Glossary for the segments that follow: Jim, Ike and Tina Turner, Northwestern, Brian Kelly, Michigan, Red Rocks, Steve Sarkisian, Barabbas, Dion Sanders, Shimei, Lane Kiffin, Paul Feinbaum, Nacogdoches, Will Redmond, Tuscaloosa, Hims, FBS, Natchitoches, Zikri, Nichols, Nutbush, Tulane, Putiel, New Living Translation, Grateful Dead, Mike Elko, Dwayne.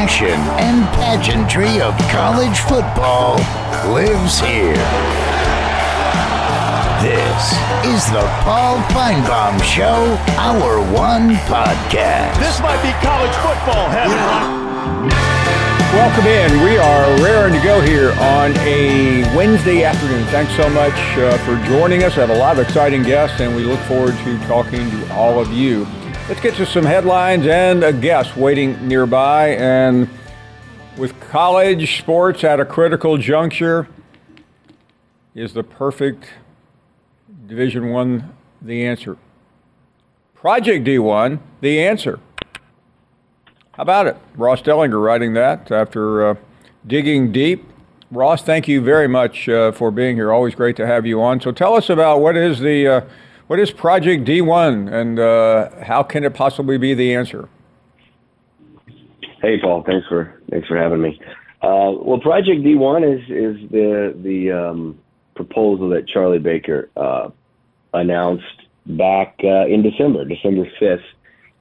passion and pageantry of college football lives here. This is the Paul Feinbaum Show, Hour 1 podcast. This might be college football heaven. Welcome in. We are raring to go here on a Wednesday afternoon. Thanks so much for joining us. I have a lot of exciting guests, and we look forward to talking to all of you. Let's get to some headlines and a guest waiting nearby. And with college sports at a critical juncture, is the perfect Division I the answer? Project D1 the answer. How about it? Ross Dellenger writing that after digging deep. Ross, thank you very much for being here. Always great to have you on. So tell us about what is Project D1, and how can it possibly be the answer? Hey, Paul. Thanks for having me. Well, Project D1 is the proposal that Charlie Baker announced back in December 5th.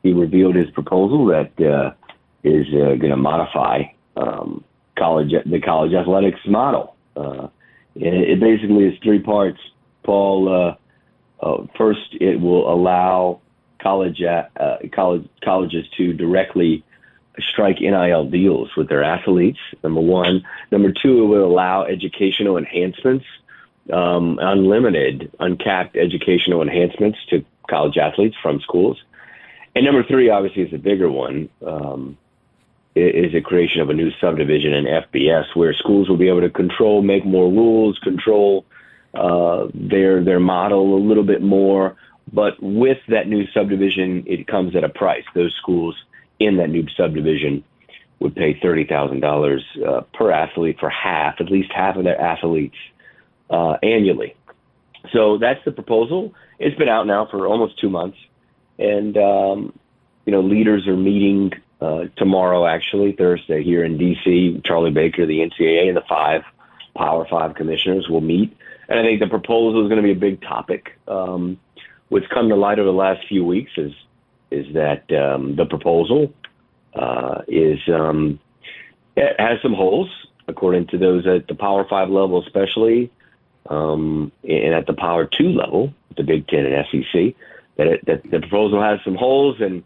He revealed his proposal that is going to modify the college athletics model. It basically is three parts, Paul. First, it will allow colleges to directly strike NIL deals with their athletes, number one. Number two, it will allow educational enhancements, unlimited, uncapped educational enhancements to college athletes from schools. And number three, obviously, is the bigger one, is the creation of a new subdivision in FBS where schools will be able to control, make more rules, control their model a little bit more. But with that new subdivision, it comes at a price. Those schools in that new subdivision would pay $30,000 per athlete for at least half of their athletes annually. So that's the proposal. It's been out now for almost 2 months. And, leaders are meeting tomorrow, actually, Thursday, here in D.C. Charlie Baker, the NCAA, and the five Power Five commissioners will meet. And I think the proposal is going to be a big topic. What's come to light over the last few weeks is that the proposal it has some holes, according to those at the Power Five level especially, and at the Power Two level, the Big Ten and SEC, that the proposal has some holes. And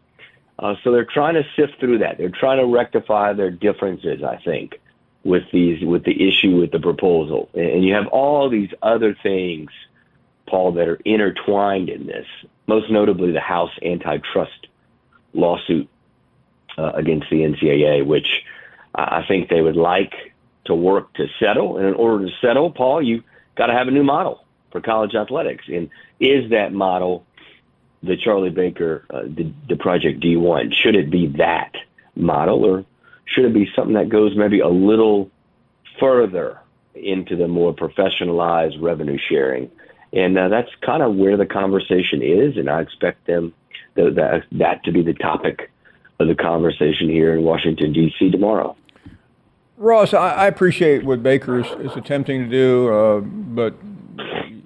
so they're trying to sift through that. They're trying to rectify their differences, I think, with the issue with the proposal. And you have all these other things, Paul, that are intertwined in this, most notably the House antitrust lawsuit against the NCAA, which I think they would like to work to settle. And in order to settle, Paul, you've got to have a new model for college athletics. And is that model the Charlie Baker, the Project D1, should it be that model, or should it be something that goes maybe a little further into the more professionalized revenue sharing? And that's kind of where the conversation is, and I expect that to be the topic of the conversation here in Washington, D.C. tomorrow. Ross, I appreciate what Baker is attempting to do, but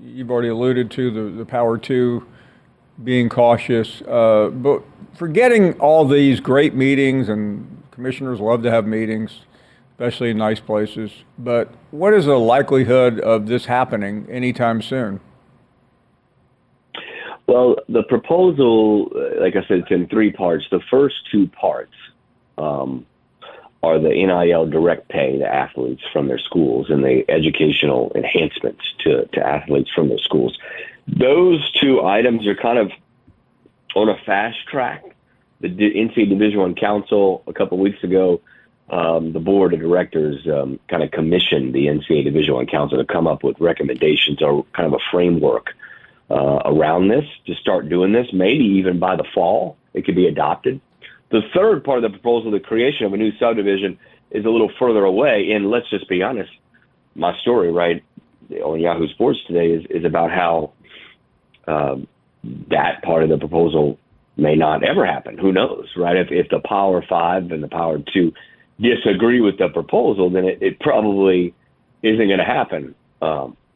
you've already alluded to the Power 2 being cautious. But forgetting all these great meetings, and commissioners love to have meetings, especially in nice places. But what is the likelihood of this happening anytime soon? Well, the proposal, like I said, it's in three parts. The first two parts are the NIL direct pay to athletes from their schools and the educational enhancements to athletes from their schools. Those two items are kind of on a fast track. The NCAA Division I Council a couple of weeks ago, the board of directors kind of commissioned the NCAA Division I Council to come up with recommendations or kind of a framework around this to start doing this. Maybe even by the fall, it could be adopted. The third part of the proposal, the creation of a new subdivision, is a little further away. And let's just be honest, my story right on Yahoo Sports today is about how that part of the proposal may not ever happen. Who knows, right? If the Power Five and the Power Two disagree with the proposal, then it probably isn't going to happen,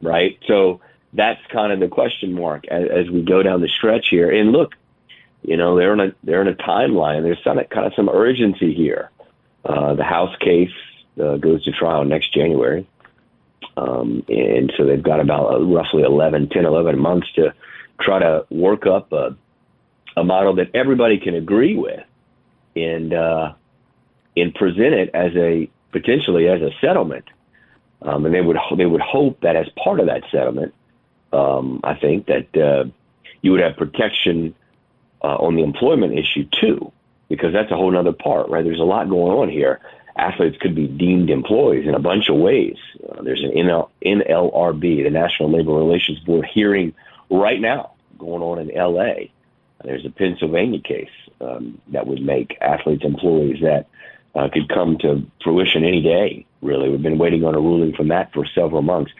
right? So that's kind of the question mark as we go down the stretch here. And look, they're in a timeline. There's kind of some urgency here. The House case goes to trial next January. And so they've got about roughly 10, 11 months to try to work up a model that everybody can agree with and present it as potentially as a settlement. And they would hope that as part of that settlement, I think that you would have protection on the employment issue too, because that's a whole other part, right? There's a lot going on here. Athletes could be deemed employees in a bunch of ways. There's an NLRB, the National Labor Relations Board, hearing right now going on in LA. There's a Pennsylvania case that would make athletes employees that could come to fruition any day, really. We've been waiting on a ruling from that for several months.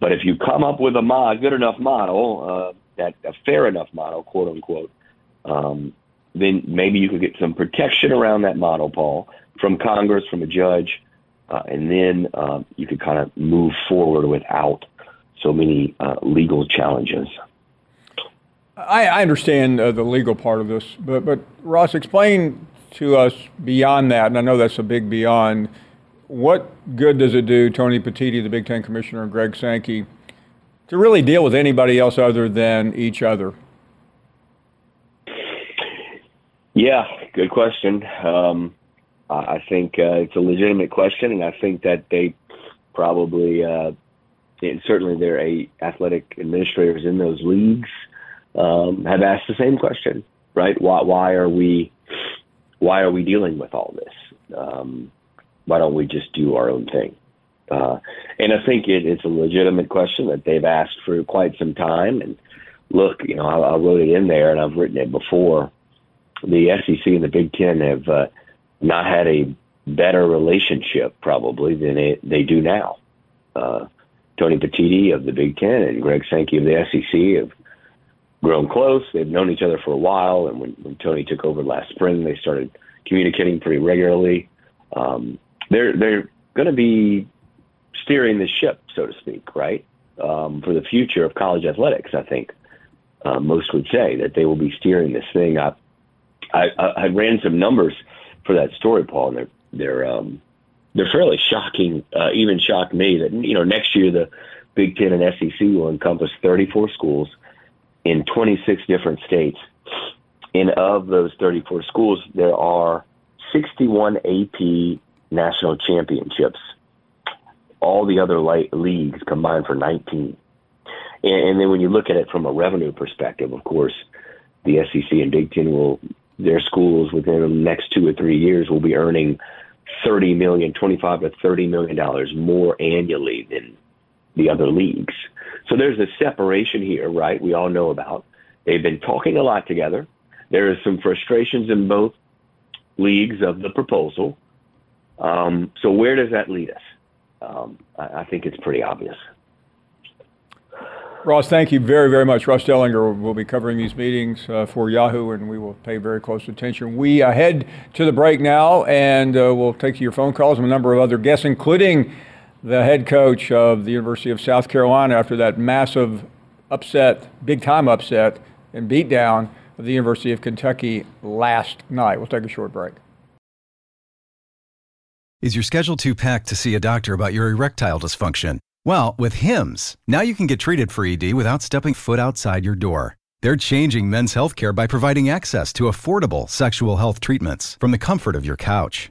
But if you come up with a good enough model, a fair enough model, quote unquote, then maybe you could get some protection around that model, Paul, from Congress, from a judge, and then you could kind of move forward without so many legal challenges. I understand the legal part of this, but Ross, explain to us beyond that, and I know that's a big beyond. What good does it do Tony Petitti, the Big Ten commissioner, and Greg Sankey to really deal with anybody else other than each other? Yeah, good question. I think it's a legitimate question, and I think that they probably, and certainly their athletic administrators in those leagues, have asked the same question, right? Why are we dealing with all this? Why don't we just do our own thing? And I think it's a legitimate question that they've asked for quite some time. And look, you know, I wrote it in there, and I've written it before. The SEC and the Big Ten have not had a better relationship probably than they do now. Tony Petitti of the Big Ten and Greg Sankey of the SEC have grown close. They've known each other for a while, and when Tony took over last spring, they started communicating pretty regularly. They're going to be steering the ship, so to speak, right? For the future of college athletics, I think most would say that they will be steering this thing. I ran some numbers for that story, Paul, and they're fairly shocking. Even shocked me that, you know, next year the Big Ten and SEC will encompass 34 schools in 26 different states, and of those 34 schools, there are 61 AP national championships. All the other leagues combined for 19. And then when you look at it from a revenue perspective, of course, the SEC and Big Ten their schools within the next 2 or 3 years will be earning $25 to $30 million more annually than the other leagues. So there's a separation here, right? We all know about. They've been talking a lot together. There is some frustrations in both leagues of the proposal. So where does that lead us? I think it's pretty obvious. Ross, thank you very, very much. Ross Dellenger will be covering these meetings for Yahoo, and we will pay very close attention. We head to the break now, and we'll take your phone calls and a number of other guests, including the head coach of the University of South Carolina after that massive upset, big-time upset and beatdown of the University of Kentucky last night. We'll take a short break. Is your schedule too packed to see a doctor about your erectile dysfunction? Well, with Hims, now you can get treated for ED without stepping foot outside your door. They're changing men's healthcare by providing access to affordable sexual health treatments from the comfort of your couch.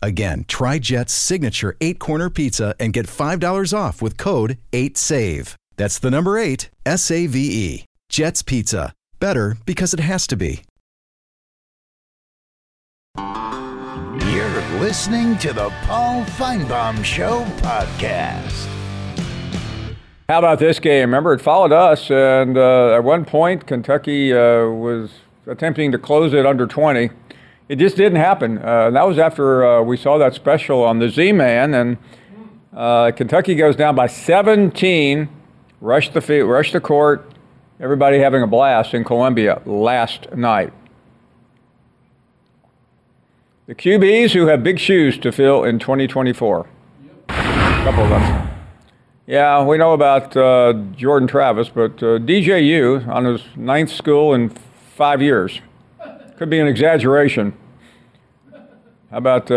Again, try Jet's signature 8-corner pizza and get $5 off with code 8SAVE. That's the number 8, S-A-V-E. Jet's Pizza. Better because it has to be. You're listening to the Paul Feinbaum Show podcast. How about this game? Remember, it followed us, and at one point, Kentucky was attempting to close it under 20. It just didn't happen. That was after we saw that special on the Z-Man, and Kentucky goes down by 17, rush the court, everybody having a blast in Columbia last night. The QBs who have big shoes to fill in 2024. Yep. A couple of them. Yeah, we know about Jordan Travis, but DJU on his 9th school in 5 years. Could be an exaggeration. How about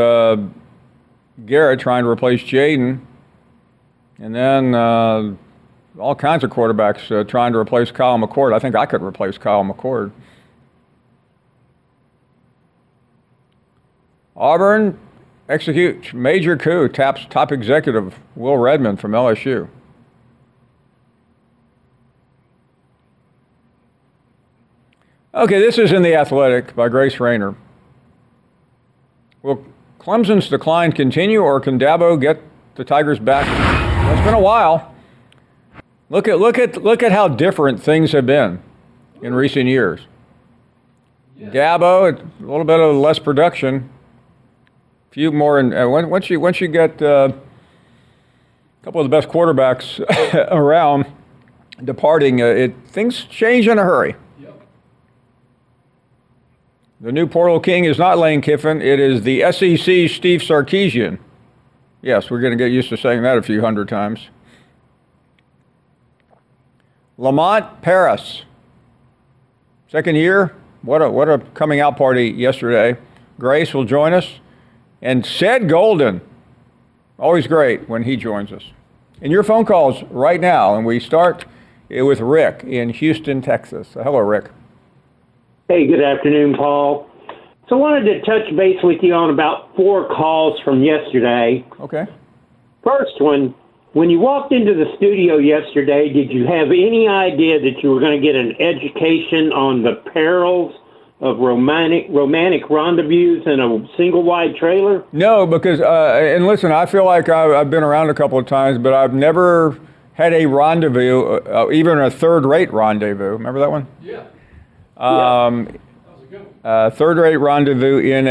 Garrett trying to replace Jaden? And then all kinds of quarterbacks trying to replace Kyle McCord. I think I could replace Kyle McCord. Auburn executes major coup, taps top executive Will Redmond from LSU. Okay, this is in The Athletic by Grace Rayner. Will Clemson's decline continue, or can Dabo get the Tigers back? Well, it's been a while. Look at how different things have been in recent years. Yeah. Dabo, a little bit of less production. Few more, and once you get a couple of the best quarterbacks around departing, things change in a hurry. Yep. The new portal king is not Lane Kiffin; it is the SEC Steve Sarkisian. Yes, we're going to get used to saying that a few hundred times. Lamont Paris, second year. What a coming out party yesterday. Grace will join us. And Sed Golden, always great when he joins us. And your phone calls right now, and we start with Rick in Houston, Texas. Hello, Rick. Hey, good afternoon, Paul. So I wanted to touch base with you on about 4 calls from yesterday. Okay. First one, when you walked into the studio yesterday, did you have any idea that you were going to get an education on the perils of romantic rendezvous in a single wide trailer? No, because, and listen, I feel like I've been around a couple of times, but I've never had a rendezvous, even a third-rate rendezvous. Remember that one? Yeah. Yeah. That was a good one. Third-rate rendezvous in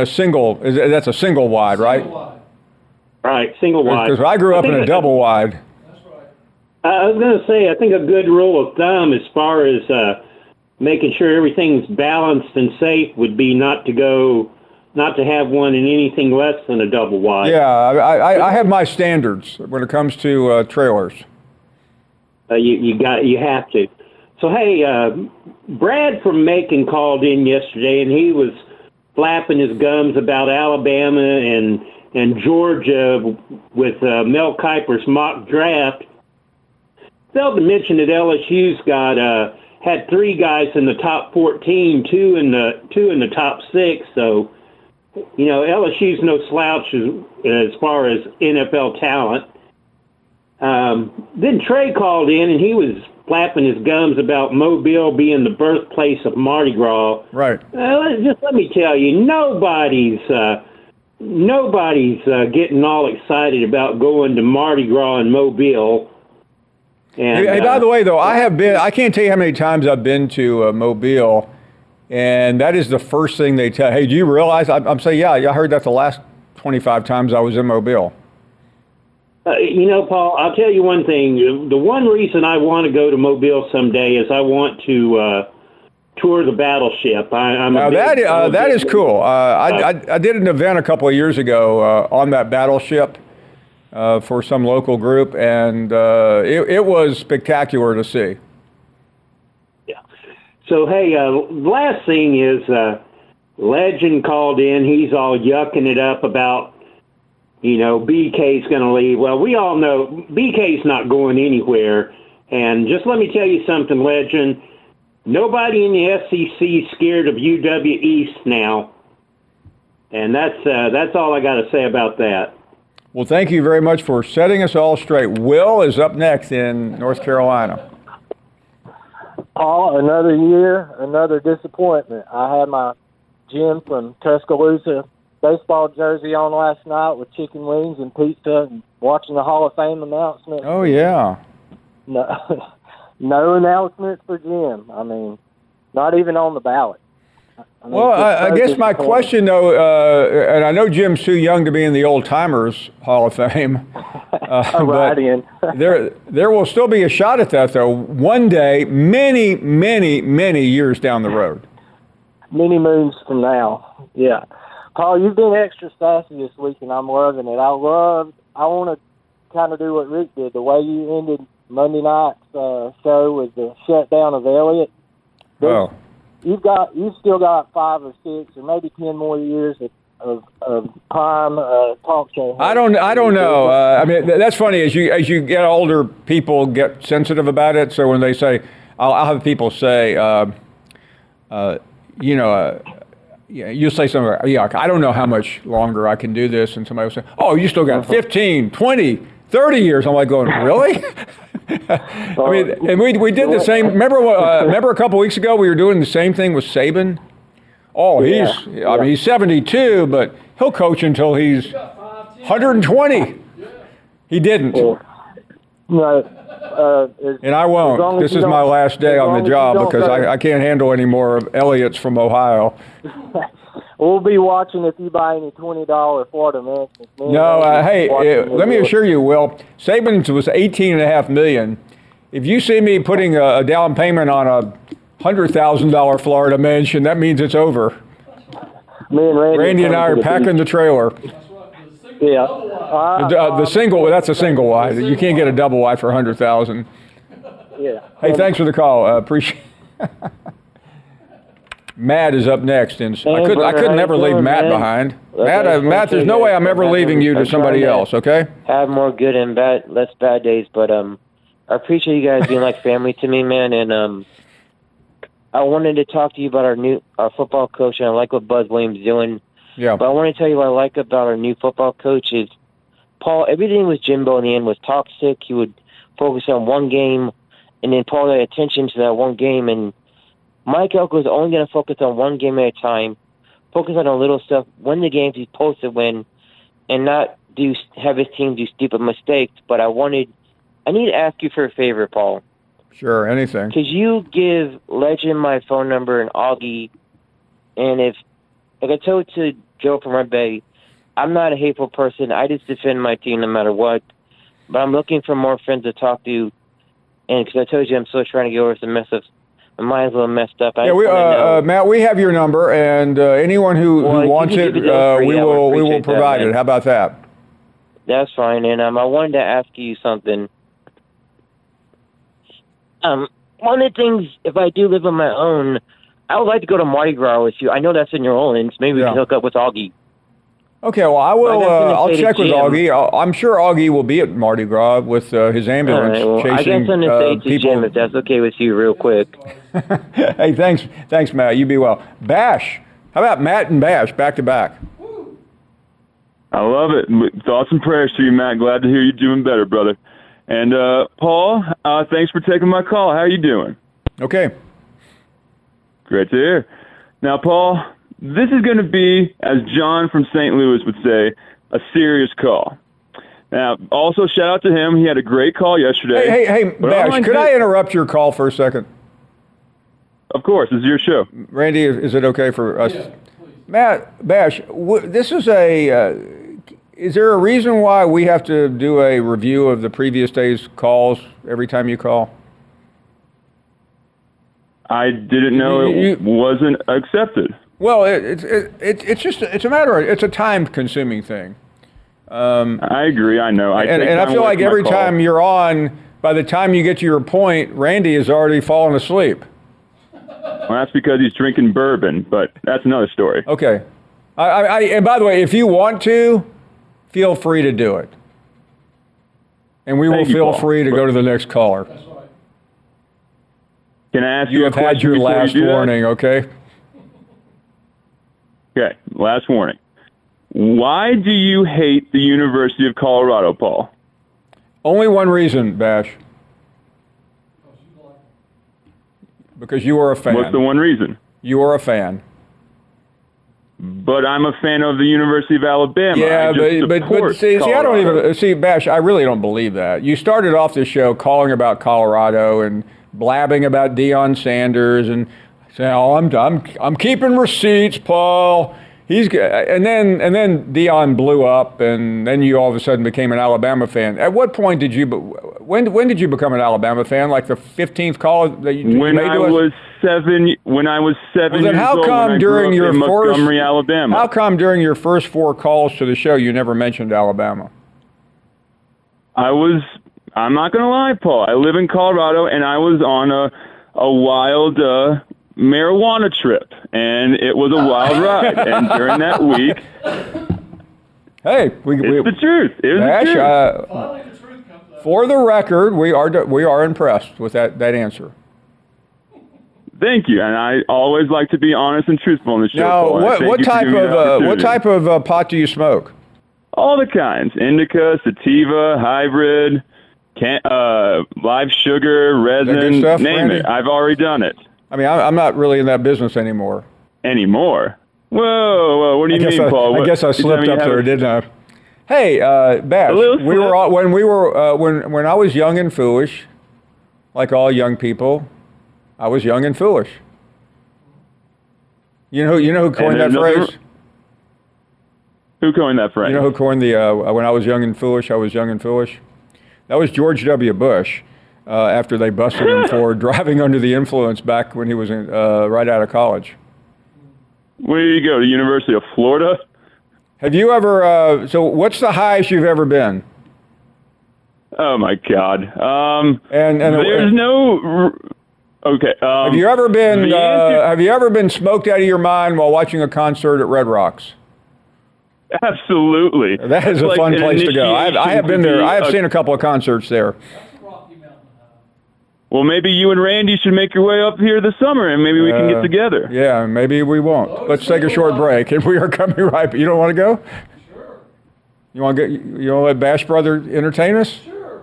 a single, that's a single wide, right? Single wide. Right, single wide. Because I grew up in a double wide. That's right. I was going to say, I think a good rule of thumb as far as making sure everything's balanced and safe would be not to have one in anything less than a double wide. Yeah, I have my standards when it comes to trailers. You have to. So hey, Brad from Macon called in yesterday, and he was flapping his gums about Alabama and Georgia with Mel Kiper's mock draft. Failed to mention that LSU's got had 3 guys in the top 14, two in the top 6. So, you know, LSU's no slouch as far as NFL talent. Then Trey called in, and he was flapping his gums about Mobile being the birthplace of Mardi Gras. Right. Just let me tell you, nobody's getting all excited about going to Mardi Gras in Mobile. And by the way, though, I can't tell you how many times I've been to Mobile, and that is the first thing they tell. Hey, do you realize? I'm saying, yeah, I heard that the last 25 times I was in Mobile. You know, Paul, I'll tell you one thing. The one reason I want to go to Mobile someday is I want to tour the battleship. That is cool. I did an event a couple of years ago on that battleship. For some local group, and it was spectacular to see. Yeah. So, hey, last thing is Legend called in. He's all yucking it up about, you know, BK's going to leave. Well, we all know BK's not going anywhere. And just let me tell you something, Legend. Nobody in the SEC is scared of UW East now. And that's all I got to say about that. Well, thank you very much for setting us all straight. Will is up next in North Carolina. Paul, another year, another disappointment. I had my Jim from Tuscaloosa baseball jersey on last night with chicken wings and pizza and watching the Hall of Fame announcement. Oh, yeah. No, no announcements for Jim. I mean, not even on the ballot. I mean, well, I guess my question, though, and I know Jim's too young to be in the old-timers Hall of Fame. Right in. there will still be a shot at that, though, one day, many, many, many years down the road. Many moons from now, yeah. Paul, you've been extra sassy this week, and I'm loving it. I want to kind of do what Rick did. The way you ended Monday night's show was the shutdown of Elliott. Oh. You've still got 5 or 6 or maybe 10 more years of prime talk show. I don't know. I mean, that's funny. As you get older, people get sensitive about it. So when they say, I'll have people say, you'll say something. Yeah, I don't know how much longer I can do this, and somebody will say, "Oh, you still got 15, 20, 30 years." I'm like going, "Really?" I mean, and we did the same. Remember a couple weeks ago we were doing the same thing with Saban? Oh, I mean, he's 72, but he'll coach until he's 120. He didn't. And I won't. This is my last day on the job because I can't handle any more of Elliott's from Ohio. We'll be watching if you buy any $20 Florida man. No, hey, let me assure you, Will, Saban's was $18.5 million. If you see me putting a down payment on a $100,000 Florida mansion, that means it's over. Me and Randy and I are packing the trailer. Yeah. The single, that's a single wide. You can't get a double wide for $100,000. Yeah. Hey, thanks for the call. I appreciate it. Matt is up next, and I couldn't ever leave Matt behind. Matt, there's no way I'm ever leaving you to somebody else. Okay. Have more good and bad, less bad days, but I appreciate you guys being like family to me, man. And I wanted to talk to you about our football coach, and I like what Buzz Williams is doing. Yeah. But I want to tell you what I like about our new football coach is Paul. Everything with Jimbo in the end was toxic. He would focus on one game, and then Paul had attention to that one game and. Mike Elko is only going to focus on one game at a time, focus on the little stuff, win the games he's supposed to win, and not have his team do stupid mistakes. But I need to ask you for a favor, Paul. Sure, anything. Could you give Legend my phone number and Augie? And if, like I told to Joe from Red Bay, I'm not a hateful person. I just defend my team no matter what. But I'm looking for more friends to talk to, and because I told you I'm still trying to get over some mess-ups. Mine's a little messed up. Matt, we have your number, and anyone who wants it, we will provide it. How about that? That's fine. And I wanted to ask you something. One of the things, if I do live on my own, I would like to go to Mardi Gras with you. I know that's in New Orleans. Maybe we can hook up with Augie. Okay, well, I will. I'll check with Augie. I'm sure Augie will be at Mardi Gras with his ambulance chasing people. I guess I'm going to say to Jim, if that's okay with you, real quick. Hey, thanks, Matt. You be well. Bash. How about Matt and Bash back to back? I love it. Thoughts and prayers to you, Matt. Glad to hear you're doing better, brother. And Paul, thanks for taking my call. How are you doing? Okay. Great to hear. Now, Paul. This is going to be, as John from St. Louis would say, a serious call. Now, also, shout out to him. He had a great call yesterday. Hey, Bash, could I interrupt your call for a second? Of course. This is your show. Randy, is it okay for us? Yeah, Matt, Bash, this is a is there a reason why we have to do a review of the previous day's calls every time you call? I didn't know it wasn't accepted. Well, it's a matter of, it's a time-consuming thing. I agree, I know. And I feel like every time you're on, by the time you get to your point, Randy has already fallen asleep. Well, that's because he's drinking bourbon, but that's another story. Okay. And by the way, if you want to, feel free to do it. And we will feel free to go to the next caller. Can I ask you a question? You have had your last warning, okay? Okay, last warning. Why do you hate the University of Colorado, Paul? Only one reason, Bash. Because you are a fan. What's the one reason? You are a fan. But I'm a fan of the University of Alabama. Yeah, but see, I don't even see, Bash. I really don't believe that. You started off this show calling about Colorado and blabbing about Dion Sanders and saying, "Oh, I'm keeping receipts, Paul." And then Dion blew up, and then you all of a sudden became an Alabama fan. At what point did you? When did you become an Alabama fan? Like the 15th call that you made to us? When I was seven. Well, then how come during your Montgomery, Alabama? How come during your first four calls to the show you never mentioned Alabama? I'm not going to lie, Paul. I live in Colorado, and I was on a wild marijuana trip, and it was a wild ride. And during that week, hey, it's the truth. It was the truth. Finally, the truth comes out. For the record, we are impressed with that answer. Thank you, and I always like to be honest and truthful on the show. Now, what type of pot do you smoke? All the kinds: indica, sativa, hybrid, live sugar, resin. Stuff, name Randy? It. I've already done it. I mean, I'm not really in that business anymore. Whoa, what do you mean, Paul? I guess I slipped up there, didn't I? Hey, Bash, when I was young and foolish, like all young people, I was young and foolish. You know who coined that phrase? Who coined that phrase? You know who coined the "When I was young and foolish, I was young and foolish"? That was George W. Bush. After they busted him for driving under the influence back when he was right out of college. Where do you go? The University of Florida? Have you ever, so what's the highest you've ever been? Oh my God. Have you ever been smoked out of your mind while watching a concert at Red Rocks? Absolutely. That is a fun place to go. I have been there. I have seen a couple of concerts there. Well, maybe you and Randy should make your way up here this summer, and maybe we can get together. Yeah, maybe we won't. Let's take a short break, and we are coming right back. You don't want to go? Sure. You want to let Bash Brother entertain us? Sure.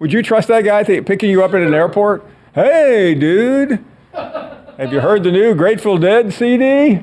Would you trust that guy picking you up at an airport? Hey, dude. Have you heard the new Grateful Dead CD?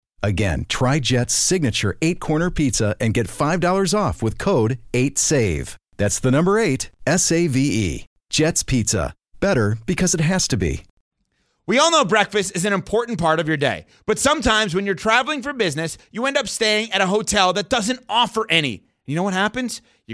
Again, try Jet's signature 8-corner pizza and get $5 off with code 8SAVE. That's the number 8, SAVE. Jet's Pizza. Better because it has to be. We all know breakfast is an important part of your day, but sometimes when you're traveling for business, you end up staying at a hotel that doesn't offer any. You know what happens? You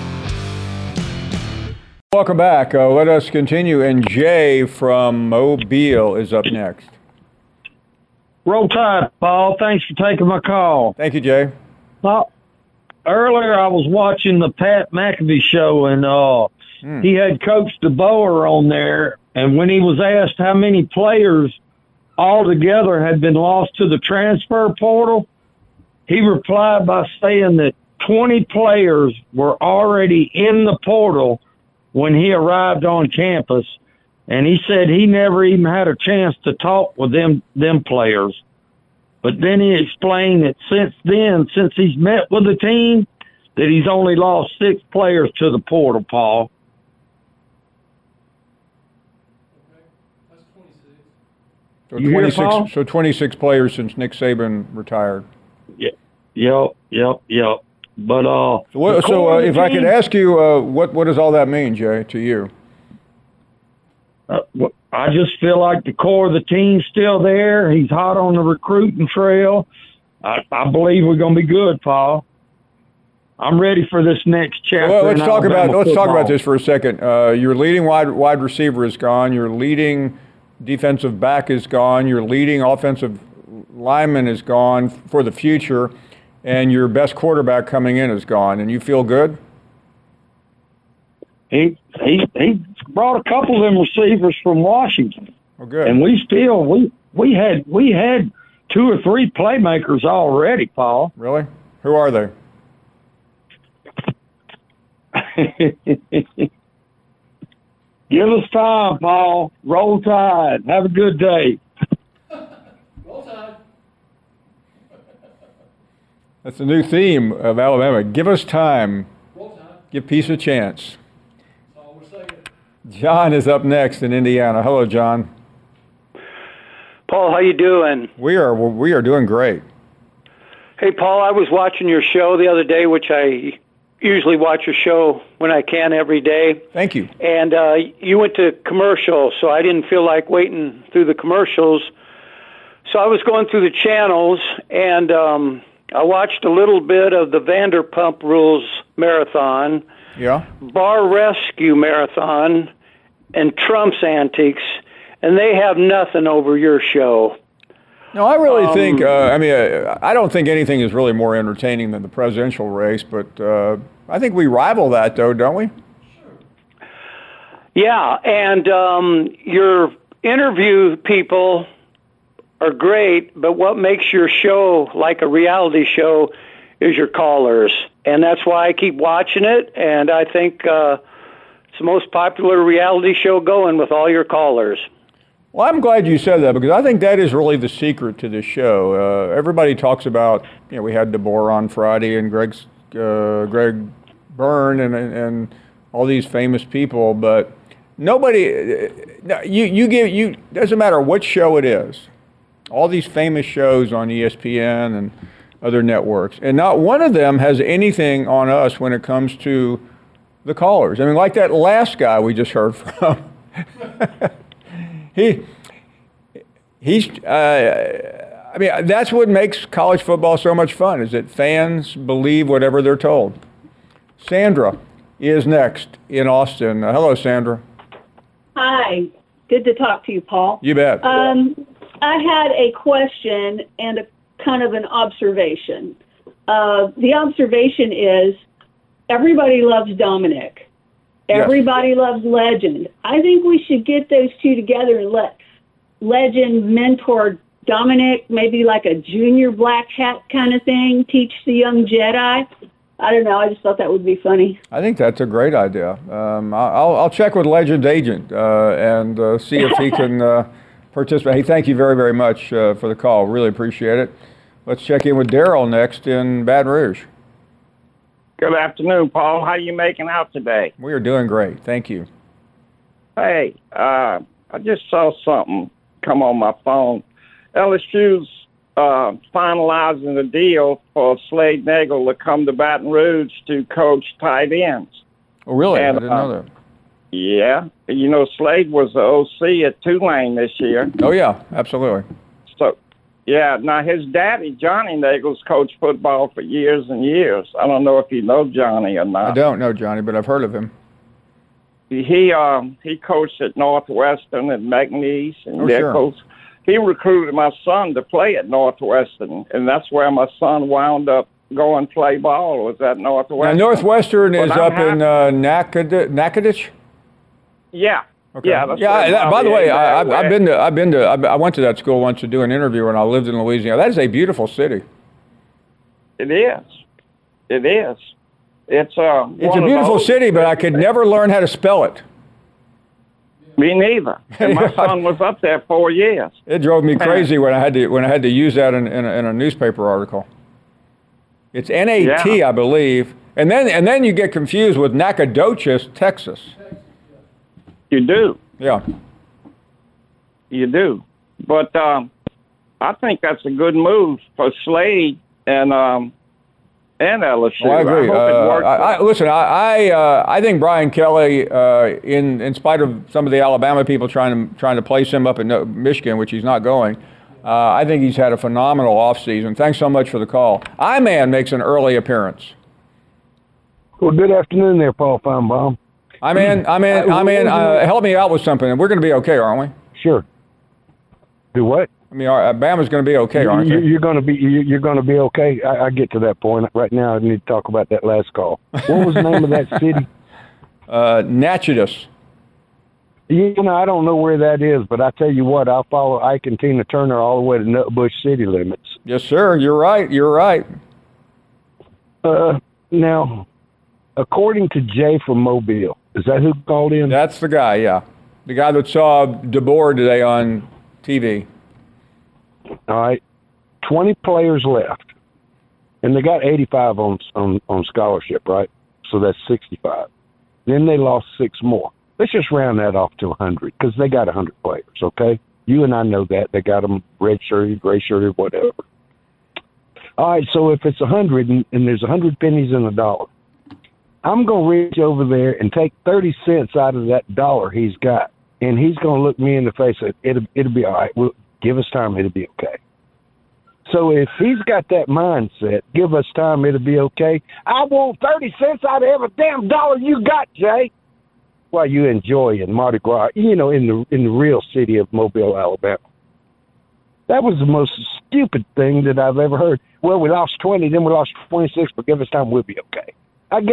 Welcome back. Let us continue. And Jay from Mobile is up next. Roll Tide, Paul. Thanks for taking my call. Thank you, Jay. Well, earlier I was watching the Pat McAfee show, and he had Coach DeBoer on there. And when he was asked how many players altogether had been lost to the transfer portal, he replied by saying that 20 players were already in the portal when he arrived on campus, And he said he never even had a chance to talk with them players. But then he explained that since he's met with the team, that he's only lost 6 players to the portal, Paul. Okay. That's 26. So you hear, Paul? So 26 players since Nick Saban retired. Yeah. Yep. But if I could ask you, what does all that mean, Jay, to you? I just feel like the core of the team's still there. He's hot on the recruiting trail. I believe we're going to be good, Paul. I'm ready for this next chapter. Well, let's talk about this for a second. Your leading wide receiver is gone. Your leading defensive back is gone. Your leading offensive lineman is gone for the future, and your best quarterback coming in is gone. And you feel good? He brought a couple of them receivers from Washington. Oh, good. And we had 2 or 3 playmakers already, Paul. Really? Who are they? Give us time, Paul. Roll Tide. Have a good day. Roll Tide. That's the new theme of Alabama. Give us time. Roll Tide. Give peace a chance. John is up next in Indiana. Hello, John. Paul, how you doing? We are doing great. Hey, Paul, I was watching your show the other day, which I usually watch your show when I can every day. Thank you. And you went to commercial, so I didn't feel like waiting through the commercials. So I was going through the channels, and I watched a little bit of the Vanderpump Rules Marathon. Yeah. Bar Rescue Marathon and Trump's Antiques, and they have nothing over your show. No, I really think, I don't think anything is really more entertaining than the presidential race, but I think we rival that, though, don't we? Sure. Yeah, and your interview people are great, but what makes your show like a reality show is your callers. And that's why I keep watching it, and I think it's the most popular reality show going with all your callers. Well, I'm glad you said that, because I think that is really the secret to this show. Everybody talks about, you know, we had DeBoer on Friday and Greg Byrne and all these famous people, but nobody, you doesn't matter what show it is, all these famous shows on ESPN and other networks, and not one of them has anything on us when it comes to the callers. I mean, like that last guy we just heard from. That's what makes college football so much fun, is that fans believe whatever they're told. Sandra is next in Austin. Hello, Sandra. Hi. Good to talk to you, Paul. You bet. I had a question and a kind of an observation. The observation is everybody loves Dominic. Everybody yes. loves Legend. I think we should get those two together and let Legend mentor Dominic, maybe like a junior black hat kind of thing, teach the young Jedi. I don't know. I just thought that would be funny. I think that's a great idea. I'll check with Legend's agent and see if he can participate. Hey, thank you very, very much for the call. Really appreciate it. Let's check in with Daryl next in Baton Rouge. Good afternoon, Paul. How are you making out today? We are doing great. Thank you. Hey, I just saw something come on my phone. LSU's finalizing the deal for Slade Nagel to come to Baton Rouge to coach tight ends. Oh, really? And, I didn't know that. Yeah. You know, Slade was the OC at Tulane this year. Oh, yeah. Absolutely. So, yeah. Now, his daddy, Johnny Nagels, coached football for years and years. I don't know if you know Johnny or not. I don't know Johnny, but I've heard of him. He coached at Northwestern and McNeese and Nichols. Sure. He recruited my son to play at Northwestern, and that's where my son wound up going play ball, was at Northwestern. Now, Northwestern is up in Nacogdoches? Yeah. Okay. Yeah. By the way, I went to that school once to do an interview, and I lived in Louisiana. That is a beautiful city. It is. It's a beautiful city, but I could never learn how to spell it. Me neither. And my son was up there 4 years. It drove me crazy when I had to use that in a newspaper article. It's NAT, yeah. I believe, and then you get confused with Nacogdoches, Texas. You do. Yeah. You do, but I think that's a good move for Slade and LSU. Well, I agree. I hope it works. I think Brian Kelly, in spite of some of the Alabama people trying to place him up in Michigan, which he's not going. I think he's had a phenomenal offseason. Thanks so much for the call. I-Man makes an early appearance. Well, good afternoon there, Paul Feinbaum. I-Man, help me out with something. We're going to be okay, aren't we? Sure. Do what? I mean, Alabama's going to be okay, aren't they? You're going to be okay. I get to that point. Right now, I need to talk about that last call. What was the name of that city? Natchitoches. You know, I don't know where that is, but I tell you what, I'll follow Ike and Tina Turner all the way to Nutbush city limits. Yes, sir. You're right. You're right. Now, according to Jay from Mobile, is that who called in? That's the guy, yeah. The guy that saw DeBoer today on TV. All right. 20 players left, and they got 85 on scholarship, right? So that's 65. Then they lost 6 more. Let's just round that off to 100 because they got 100 players, okay? You and I know that. They got them red-shirted, gray-shirted, whatever. All right, so if it's 100 and there's 100 pennies in a dollar, I'm going to reach over there and take 30 cents out of that dollar he's got, and he's going to look me in the face and it'll be all right. Well, give us time. It'll be okay. So if he's got that mindset, give us time, it'll be okay, I want 30 cents out of every damn dollar you got, Jay. While you enjoy in Mardi Gras, you know, in the real city of Mobile, Alabama. That was the most stupid thing that I've ever heard. Well, we lost 20, then we lost 26, but give us time, we'll be okay.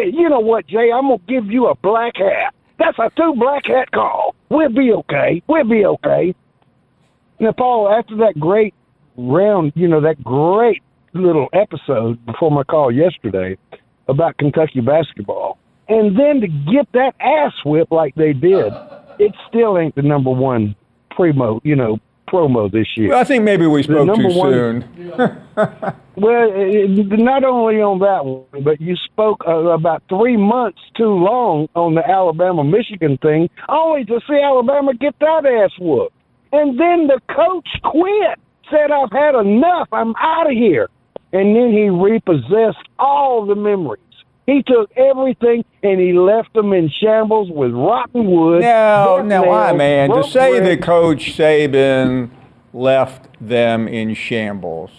You know what, Jay? I'm gonna give you a black hat. That's a 2 black hat call. We'll be okay. We'll be okay. Now, Paul, after that great round, you know, that great little episode before my call yesterday about Kentucky basketball. And then to get that ass whip like they did, it still ain't the #1 promo this year. Well, I think maybe we spoke too soon. Well, not only on that one, but you spoke about 3 months too long on the Alabama-Michigan thing, only to see Alabama get that ass whooped. And then the coach quit, said, I've had enough, I'm out of here. And then he repossessed all the memories. He took everything and he left them in shambles with rotten wood. No, I-Man, to say that Coach Saban left them in shambles.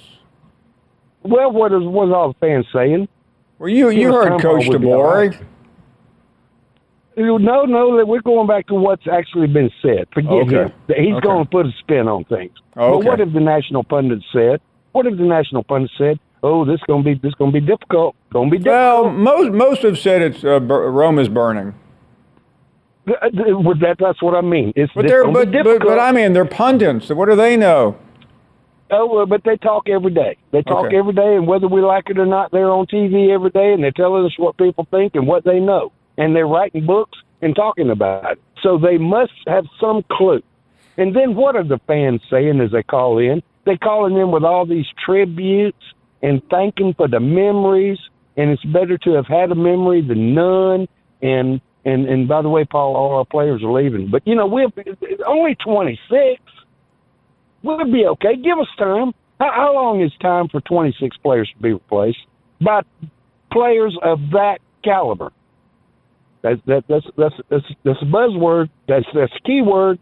Well, what was all the fans saying? Well, you heard Coach DeBoer. No, we're going back to what's actually been said. Forget him. He's going to put a spin on things. Okay. But what if the national pundit said? Oh, this is gonna be difficult. Gonna be difficult. Well, most have said it's Rome is burning. That's what I mean. But I mean, they're pundits. What do they know? Oh, but they talk every day. And whether we like it or not, they're on TV every day, and they're telling us what people think and what they know, and they're writing books and talking about it. So they must have some clue. And then what are the fans saying as they call in? They're calling in with all these tributes and thanking for the memories, and it's better to have had a memory than none. And by the way, Paul, all our players are leaving, but you know it's only 26. We'll be okay. Give us time. How long is time for 26 players to be replaced by players of that caliber? That's a buzzword. That's a key word,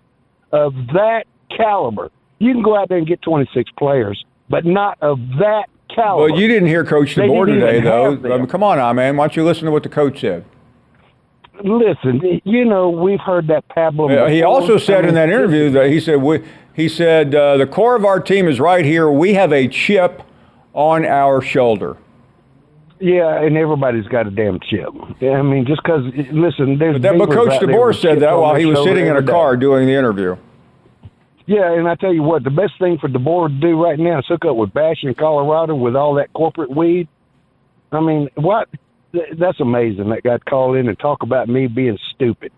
of that caliber. You can go out there and get 26 players, but not of that caliber. Well, you didn't hear Coach DeBoer today, though. Come on, man. Why don't you listen to what the coach said? Listen, you know, we've heard that Pablo. He also said in that interview that he said the core of our team is right here. We have a chip on our shoulder. Yeah, and everybody's got a damn chip. I mean, just because, listen, there's. But Coach DeBoer said that while he was sitting in a car doing the interview. Yeah, and I tell you what, the best thing for DeBoer to do right now is hook up with Bash in Colorado with all that corporate weed. I mean, what? That's amazing that guy called in and talk about me being stupid.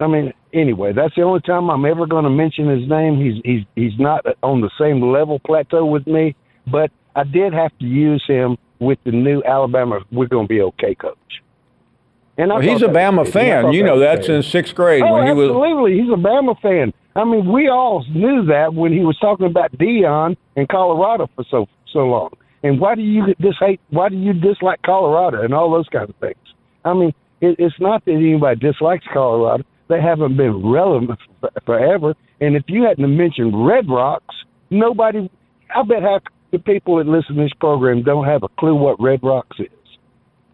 I mean, Anyway, that's the only time I'm ever going to mention his name. He's not on the same level plateau with me, but I did have to use him with the new Alabama "We're going to be okay" coach. And well, he's a Bama fan. You know, that's in sixth grade. Oh, when absolutely. He's a Bama fan. I mean, we all knew that when he was talking about Dion and Colorado for so long. And why do you dislike Colorado and all those kinds of things? I mean, it's not that anybody dislikes Colorado. They haven't been relevant forever. And if you hadn't mentioned Red Rocks, nobody – I bet half the people that listen to this program don't have a clue what Red Rocks is.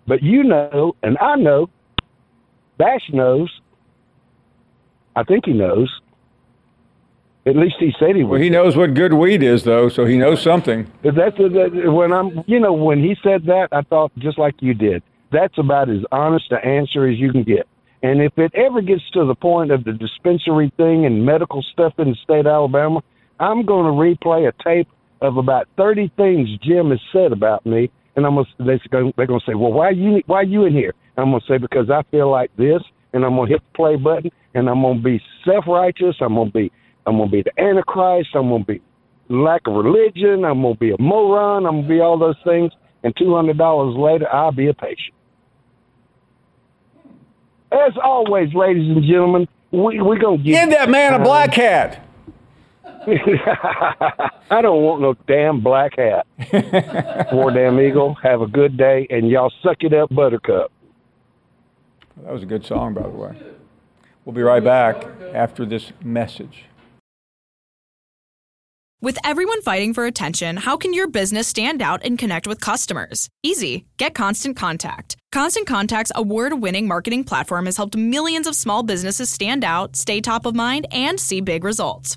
But you know, and I know, Bash knows, I think he knows. At least he said he would. Well, he knows what good weed is, though, so he knows something. When he said that, I thought just like you did. That's about as honest an answer as you can get. And if it ever gets to the point of the dispensary thing and medical stuff in the state of Alabama, I'm going to replay a tape of about 30 things Jim has said about me, and they're going to say, well, why are you in here? I'm going to say, because I feel like this, and I'm going to hit the play button, and I'm going to be self-righteous, I'm going to be the Antichrist, I'm going to be lack of religion, I'm going to be a moron, I'm going to be all those things, and $200 later, I'll be a patient. As always, ladies and gentlemen, we're going to give that man a black hat. I don't want no damn black hat. Poor damn eagle, have a good day, and y'all suck it up, Buttercup. That was a good song, by the way. We'll be right back after this message. With everyone fighting for attention, how can your business stand out and connect with customers? Easy. Get Constant Contact. Constant Contact's award-winning marketing platform has helped millions of small businesses stand out, stay top of mind, and see big results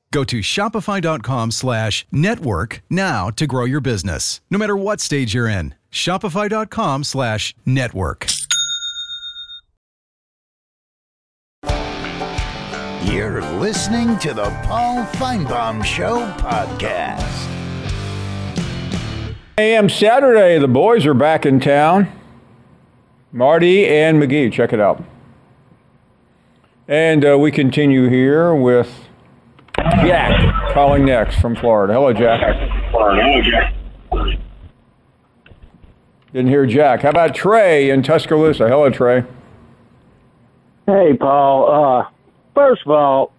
Go to shopify.com/network now to grow your business, no matter what stage you're in. Shopify.com/network. You're listening to the Paul Feinbaum Show podcast. AM Saturday, the boys are back in town. Marty and McGee, check it out. And we continue here with Jack calling next from Florida. Hello, Jack. Didn't hear Jack. How about Trey in Tuscaloosa? Hello, Trey. Hey, Paul. First of all,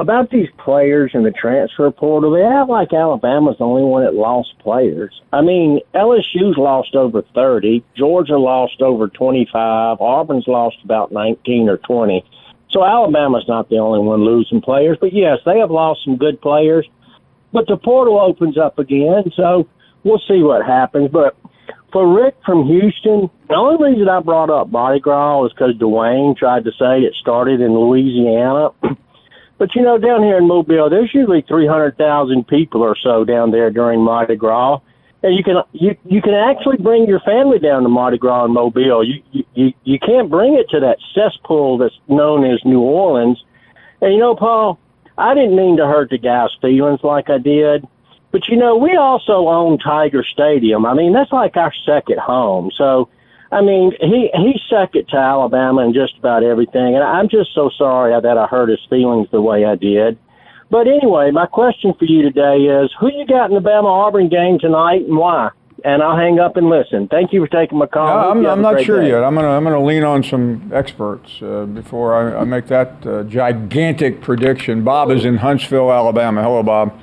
about these players in the transfer portal, they act like Alabama's the only one that lost players. I mean, LSU's lost over 30, Georgia lost over 25, Auburn's lost about 19 or 20. So Alabama's not the only one losing players. But, yes, they have lost some good players. But the portal opens up again, so we'll see what happens. But for Rick from Houston, the only reason I brought up Mardi Gras is because Dwayne tried to say it started in Louisiana. But, you know, down here in Mobile, there's usually 300,000 people or so down there during Mardi Gras. And you can actually bring your family down to Mardi Gras in Mobile. You can't bring it to that cesspool that's known as New Orleans. And, you know, Paul, I didn't mean to hurt the guy's feelings like I did. But, you know, we also own Tiger Stadium. I mean, that's like our second home. So, I mean, he's second to Alabama in just about everything. And I'm just so sorry that I hurt his feelings the way I did. But anyway, my question for you today is, who you got in the Bama-Auburn game tonight and why? And I'll hang up and listen. Thank you for taking my call. I'm not sure yet. I'm gonna lean on some experts before I make that gigantic prediction. Bob is in Huntsville, Alabama. Hello, Bob.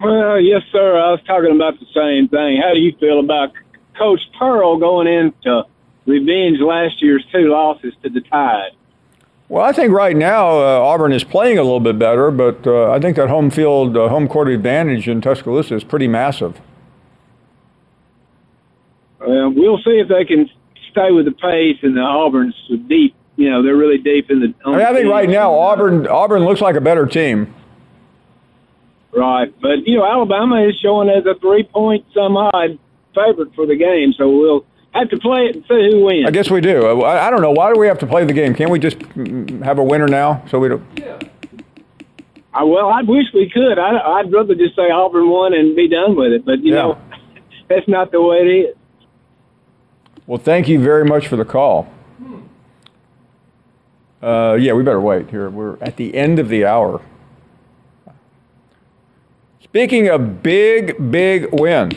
Well, yes, sir. I was talking about the same thing. How do you feel about Coach Pearl going into revenge last year's two losses to the Tide? Well, I think right now Auburn is playing a little bit better, but I think that home field, home court advantage in Tuscaloosa is pretty massive. We'll see if they can stay with the pace, and the Auburn's deep. You know, they're really deep in the. I think right now Auburn looks like a better team. Right, but you know Alabama is showing as a 3-point some odd favorite for the game, so we'll have to play it and see who wins. I guess we do. I don't know. Why do we have to play the game? Can't we just have a winner now? So we don't. Yeah. Well, I wish we could. I'd rather just say Auburn won and be done with it, but you know that's not the way it is. Well, thank you very much for the call. Yeah, we better wait here. We're at the end of the hour. Speaking of big, big wins,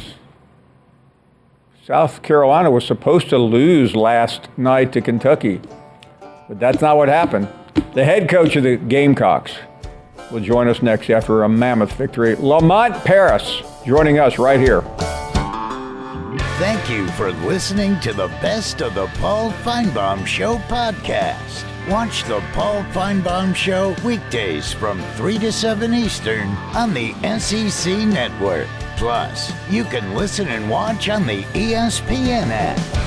South Carolina was supposed to lose last night to Kentucky, but that's not what happened. The head coach of the Gamecocks will join us next after a mammoth victory. Lamont Paris joining us right here. Thank you for listening to the Best of the Paul Feinbaum Show podcast. Watch the Paul Feinbaum Show weekdays from 3 to 7 Eastern on the SEC Network. Plus, you can listen and watch on the ESPN app.